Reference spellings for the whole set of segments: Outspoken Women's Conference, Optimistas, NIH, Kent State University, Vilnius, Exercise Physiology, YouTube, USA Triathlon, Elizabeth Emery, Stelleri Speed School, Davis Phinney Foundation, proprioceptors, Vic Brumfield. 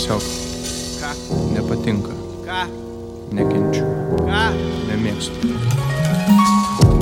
Tiesiog nepatinka, nekenčiu, nemėgstu.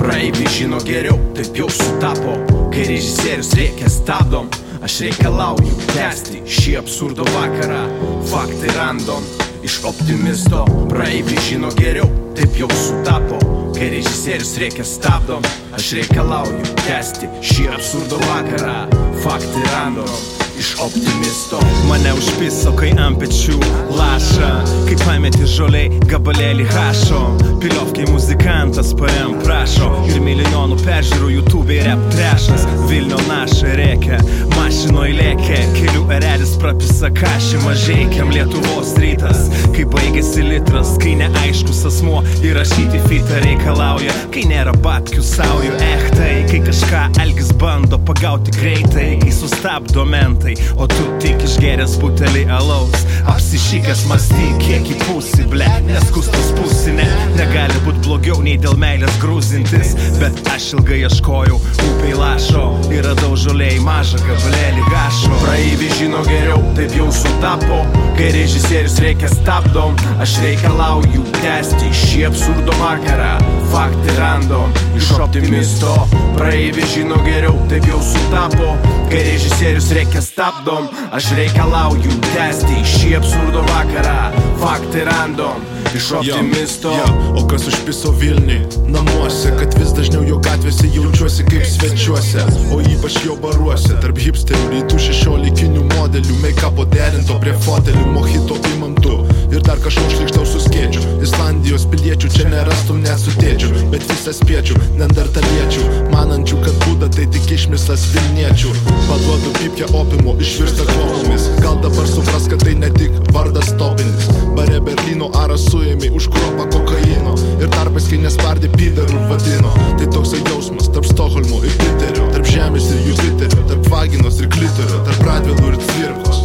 Praeiviai žino geriau, taip jau sutapo, kai režisierius rėkia stabdom. Aš reikalauju tęsti šį absurdo vakarą, faktai random iš optimisto. Praeiviai žino geriau, taip jau sutapo, kai režisierius rėkia stabdom. Aš reikalauju tęsti šį absurdo vakarą, faktai random iš optimisto. Mane užpiso, kai ant pečių laša, kai pameti žoliai gabalėlį hašo. Piliovkai muzikantas PM prašo ir milijonų peržiūrų YouTube ir rap trešas. Vilnio naša rėkia, mašinoj lėkia, kelių erelis prapisa kašį mažeikiam. Lietuvos rytas, kai baigėsi litras, kai neaiškus asmuo įrašyti fitą reikalauja, kai nėra babkių saujo echtai, kai kažką algis bando pagauti greitai, kai sustabdo mentai, o tu tik išgeręs butelį alaus, apsišykęs mąstyk kiek į pusį, ble, neskustos pusinė, gali būt blogiau nei dėl meilės grūzintis, bet aš ilgai ieškojau upei lašo ir radau žolėj mažą gabalėlį gašo. Praeiviai žino geriau, taip jau sutapo, kai režisierius reikia stabdom. Aš reikalauju tęsti šį absurdo vakarą, faktai random iš optimisto. Praeiviai žino geriau, taip jau sutapo, kai režisierius reikia stabdom. Aš reikalauju tęsti šį absurdo vakarą, faktai random iš optimisto. O kas užpiso Vilniui namuose, kad vis dažniau jo gatvėse jaučiuosi kaip svečiuose, o ypač jo baruose, tarp hipsterių rytų 16 modelių, make-upo derinto prie fotelių, mojito imam tu ir dar kažkaip šlikštaus su skėčiu. Islandijos piliečių čia nerastum net su tėčiu, bet visą spiečių, nendartaliečių, manančių, kad būda tai tik išmislas vilniečių. Paduodu pipkę opimu, išvirsta klopomis, gal dabar supras, kad tai ne tik vardas topinis. Bare Berlino aras suėmė už kropą kokaino ir tarpais, kai nespardė pyderų vadino. Tai toksai jausmas tarp Stokholmo ir Piterio, tarp žemės ir Jupiterio, tarp vaginos ir klitorio, tarp radvilų ir cirkos.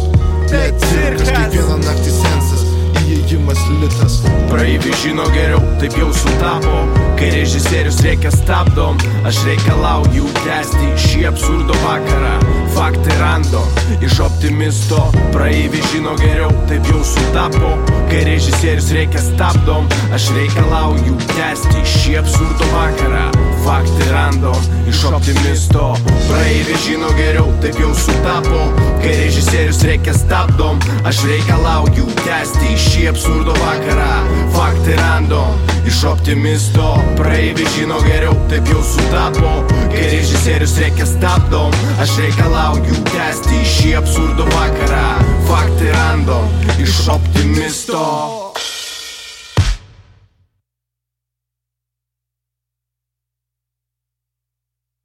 Tai cirkas, kiekvieną naktį sensas, įėjimas litas. Praeiviai žino geriau, taip jau sutapo, kai režisierius rėkia stabdom. Aš reikalauju tęsti šį absurdo vakarą, faktai random iš optimisto. Praeiviai žino geriau, taip jau sutapo, kai režisierius rėkia stabdom. Aš reikalauju tęsti šį absurdo vakarą, faktai random iš optimisto. Praeiviai žino geriau, taip jau sutapo, kai režisierius rėkia stabdom. Aš reikalauju tęsti šį absurdo vakarą, faktai random iš optimisto. Praeiviai žino geriau, taip jau sutapo, kai režisierius rėkia stabdom. Aš reikalauju tęsti šį absurdo vakarą, faktai random iš optimisto.